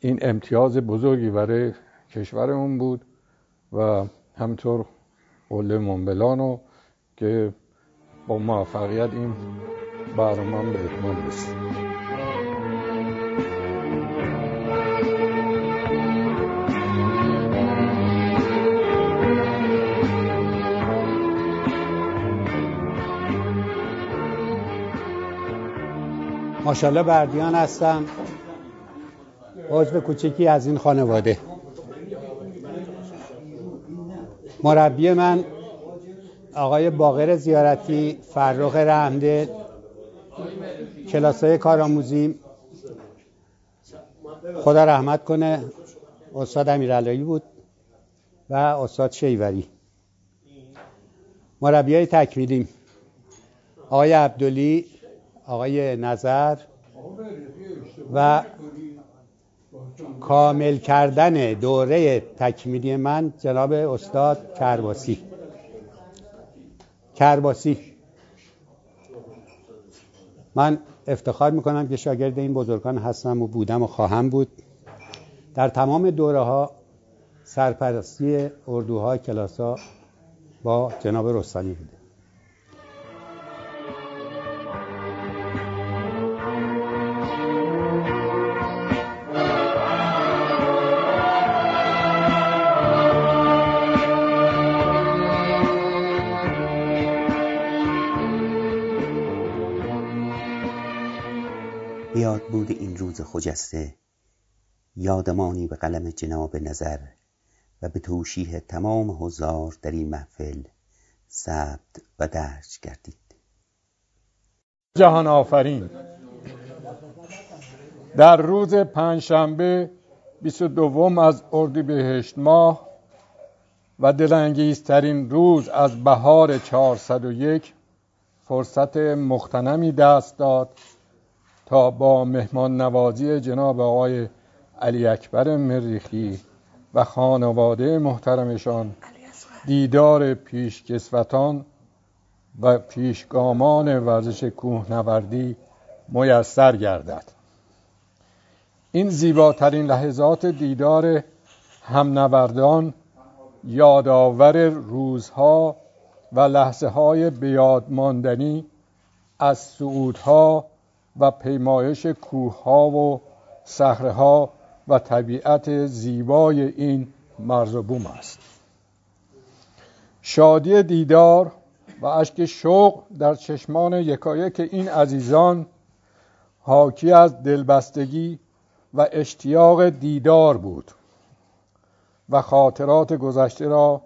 این امتیاز بزرگی برای کشورمون بود و همطور قله مونبلانو که با موفقیت این برنامه به اتمام رسید. ماشالله بردیان هستم، عضو کوچکی از این خانواده. مربی من آقای باقر زیارتی، فرخ رحمدل، کلاسای کارآموزی خدا رحمت کنه، استاد امیرالهی بود و استاد شیوری. مربیای تکمیلیم آقای عبدلی، آقای نظر و کامل کردن دوره تکمیلی من جناب استاد کرباسی کرباسی من افتخار میکنم که شاگرد این بزرگان هستم و بودم و خواهم بود. در تمام دوره ها سرپرستی اردوها کلاسا با جناب رستمی بوده. یاد بود این روز خجسته، یادمانی به قلم جناب نظر و به توشیح تمام حضار در این محفل ثبت و درج گردید. جهان آفرین در روز پنجشنبه بیست و دو از اردیبهشت ماه و دلانگیزترین روز از بهار چهارصد و یک فرصت مغتنمی دست داد تا با مهمان نوازی جناب آقای علی اکبر مریخی و خانواده محترمشان دیدار پیشکسوتان و پیشگامان ورزش کوهنوردی میسر گردد. این زیباترین لحظات دیدار همنوردان یادآور روزها و لحظه های بیادماندنی از صعودها و پیمایش کوه‌ها و صخره‌ها و طبیعت زیبای این مرز و بوم است. شادی دیدار و اشک شوق در چشمان یکایک این عزیزان حاکی از دلبستگی و اشتیاق دیدار بود و خاطرات گذشته را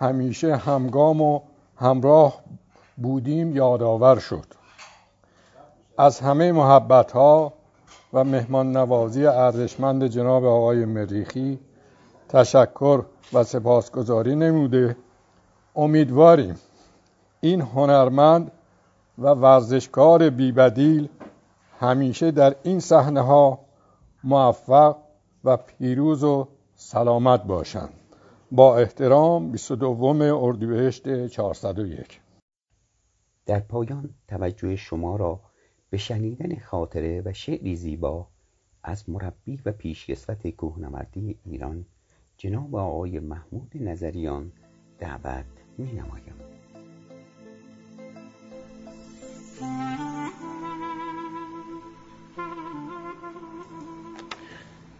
همیشه همگام و همراه بودیم یادآور شد. از همه محبت‌ها و مهمان نوازی ارزشمند جناب آقای مریخی تشکر و سپاسگزاری نموده امیدواریم این هنرمند و ورزشکار بی‌بدیل همیشه در این صحنه‌ها موفق و پیروز و سلامت باشند. با احترام بیست و دو اردیبهشت چهارصد و یک. در پایان توجه شما را به شنیدن خاطره و شعری زیبا از مربی و پیشکسوت کوهنوردی ایران جناب آقای محمود نظریان دعوت می‌نمایم.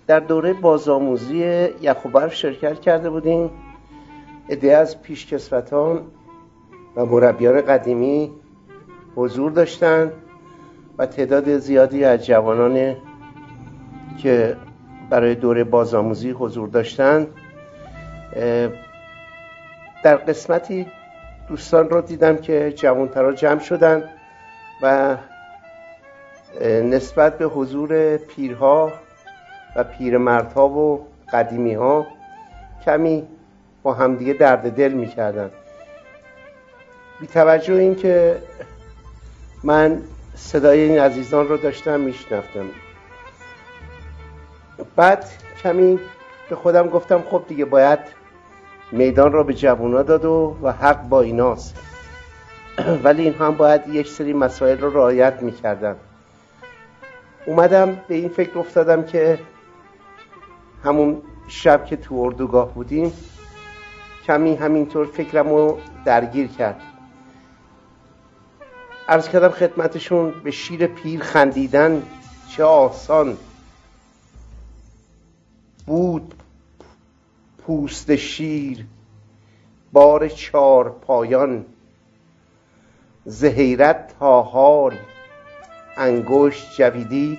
در دوره بازآموزی یخوبرف شرکت کرده بودیم. عده‌ای از پیشکسوتان و مربیان قدیمی حضور داشتند و تعداد زیادی از جوانان که برای دوره بازآموزی حضور داشتند. در قسمتی دوستان رو دیدم که جوانترا جمع شدند و نسبت به حضور پیرها و پیرمردها و قدیمیها کمی با همدیگه درد دل می‌کردند. بی توجه این که من صدای این عزیزان رو داشتم میشنفتم، بعد کمی به خودم گفتم خب دیگه باید میدان رو به جوونا داد و, و حق با ایناست، ولی این هم باید یک سری مسائل رو رعایت میکردن. اومدم به این فکر افتادم که همون شب که تو اردوگاه بودیم کمی همینطور فکرم رو درگیر کرد. عرض کردم خدمتشون به شیر پیر خندیدن چه آسان بود، پوست شیر بار چار پایان، ز حیرت تا حال انگشت جویدید،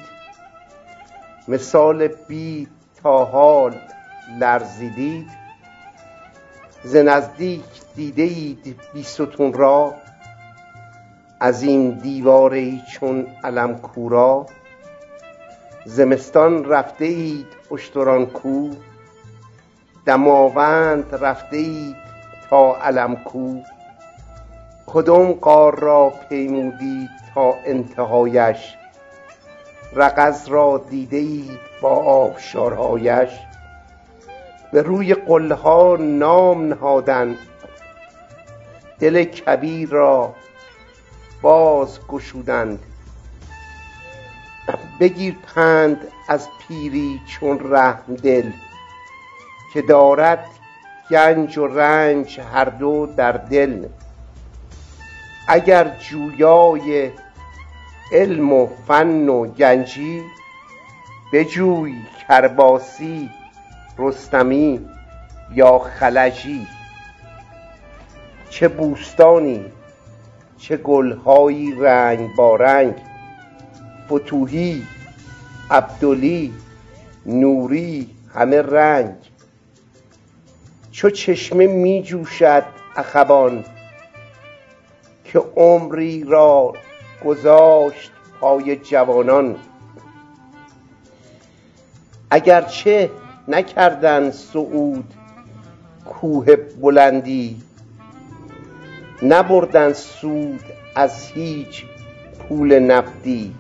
مثال بید تا حال لرزیدید، ز نزدیک دیدید بیستون را، از این دیواره ای چون علم کورا، زمستان رفته اید اشتران کو، دماوند رفته اید تا علم کو، کدام قار را پیمودید تا انتهایش؟ رقص را دیدید با آبشارهایش؟ به روی قلها نام نهادن، دل کبیر را باز گشودند. بگیر پند از پیری چون رحم دل، که دارد گنج و رنج هر دو در دل. اگر جویای علم و فن و گنجی، بجوی کرباسی، رستمی یا خلجی. چه بوستانی، چه گلهایی رنگ با رنگ، فتوحی، عبدلی، نوری همه رنگ. چو چشمه می جوشد اخوان، که عمری را گذاشت پای جوانان. اگرچه نکردند صعود کوه بلندی، نبردند سود از هیچ پول نقدی.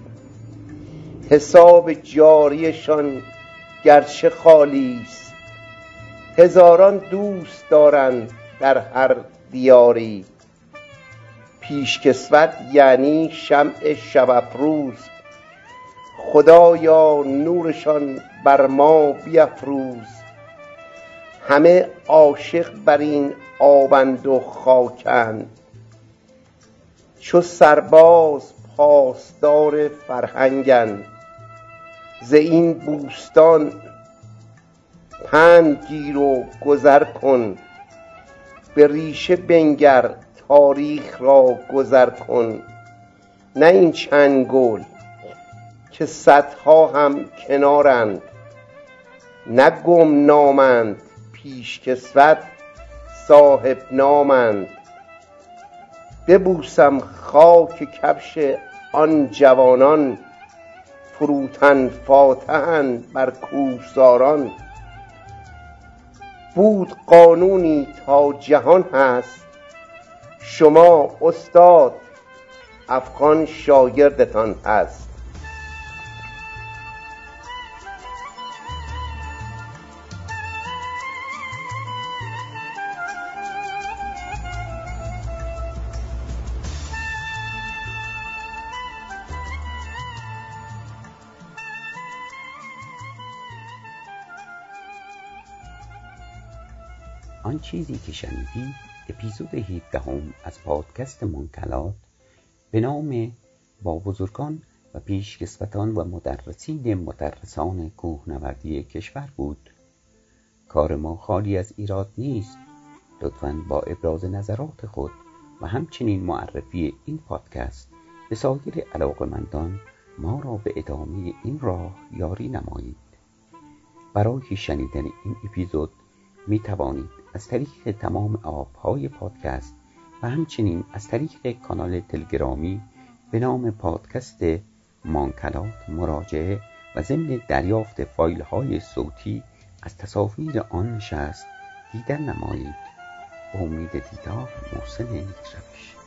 حساب جاریشان گرچه خالی است، هزاران دوست دارند در هر دیاری. پیشکسوت یعنی شمع شب افروز، خدایا نورشان بر ما بیفروز. همه عاشق بر این آبند و خاکند، چو سرباز پاسدار فرهنگند. ز این بوستان پند گیر و گذر کن، به ریشه بنگر تاریخ را گذر کن. نه این چند گل که صدها هم کنارند، نه گم نامند پیشکسوت صاحب نامند. ببوسم خاک کفش آن جوانان، فروتن فاتحن بر کوهساران. بود قانونی تا جهان هست، شما استاد افغان شاگردتان هست. آن چیزی که شنیدی اپیزود هفدهم از پادکست منقلات به نام با بزرگان و پیشکسوتان و مدرسین مدرسان کوهنوردی کشور بود. کار ما خالی از ایراد نیست. لطفاً با ابراز نظرات خود و همچنین معرفی این پادکست به سایر علاقه‌مندان ما را به ادامه این راه یاری نمایید. برای شنیدن این اپیزود می توانید از طریق تمام آب‌های پادکست و همچنین از طریق کانال تلگرامی به نام پادکست منقلات مراجعه و ضمن دریافت فایل‌های صوتی از تصاویر آن نشست دیدن نمایید. امید دیدار، محسن نظریان.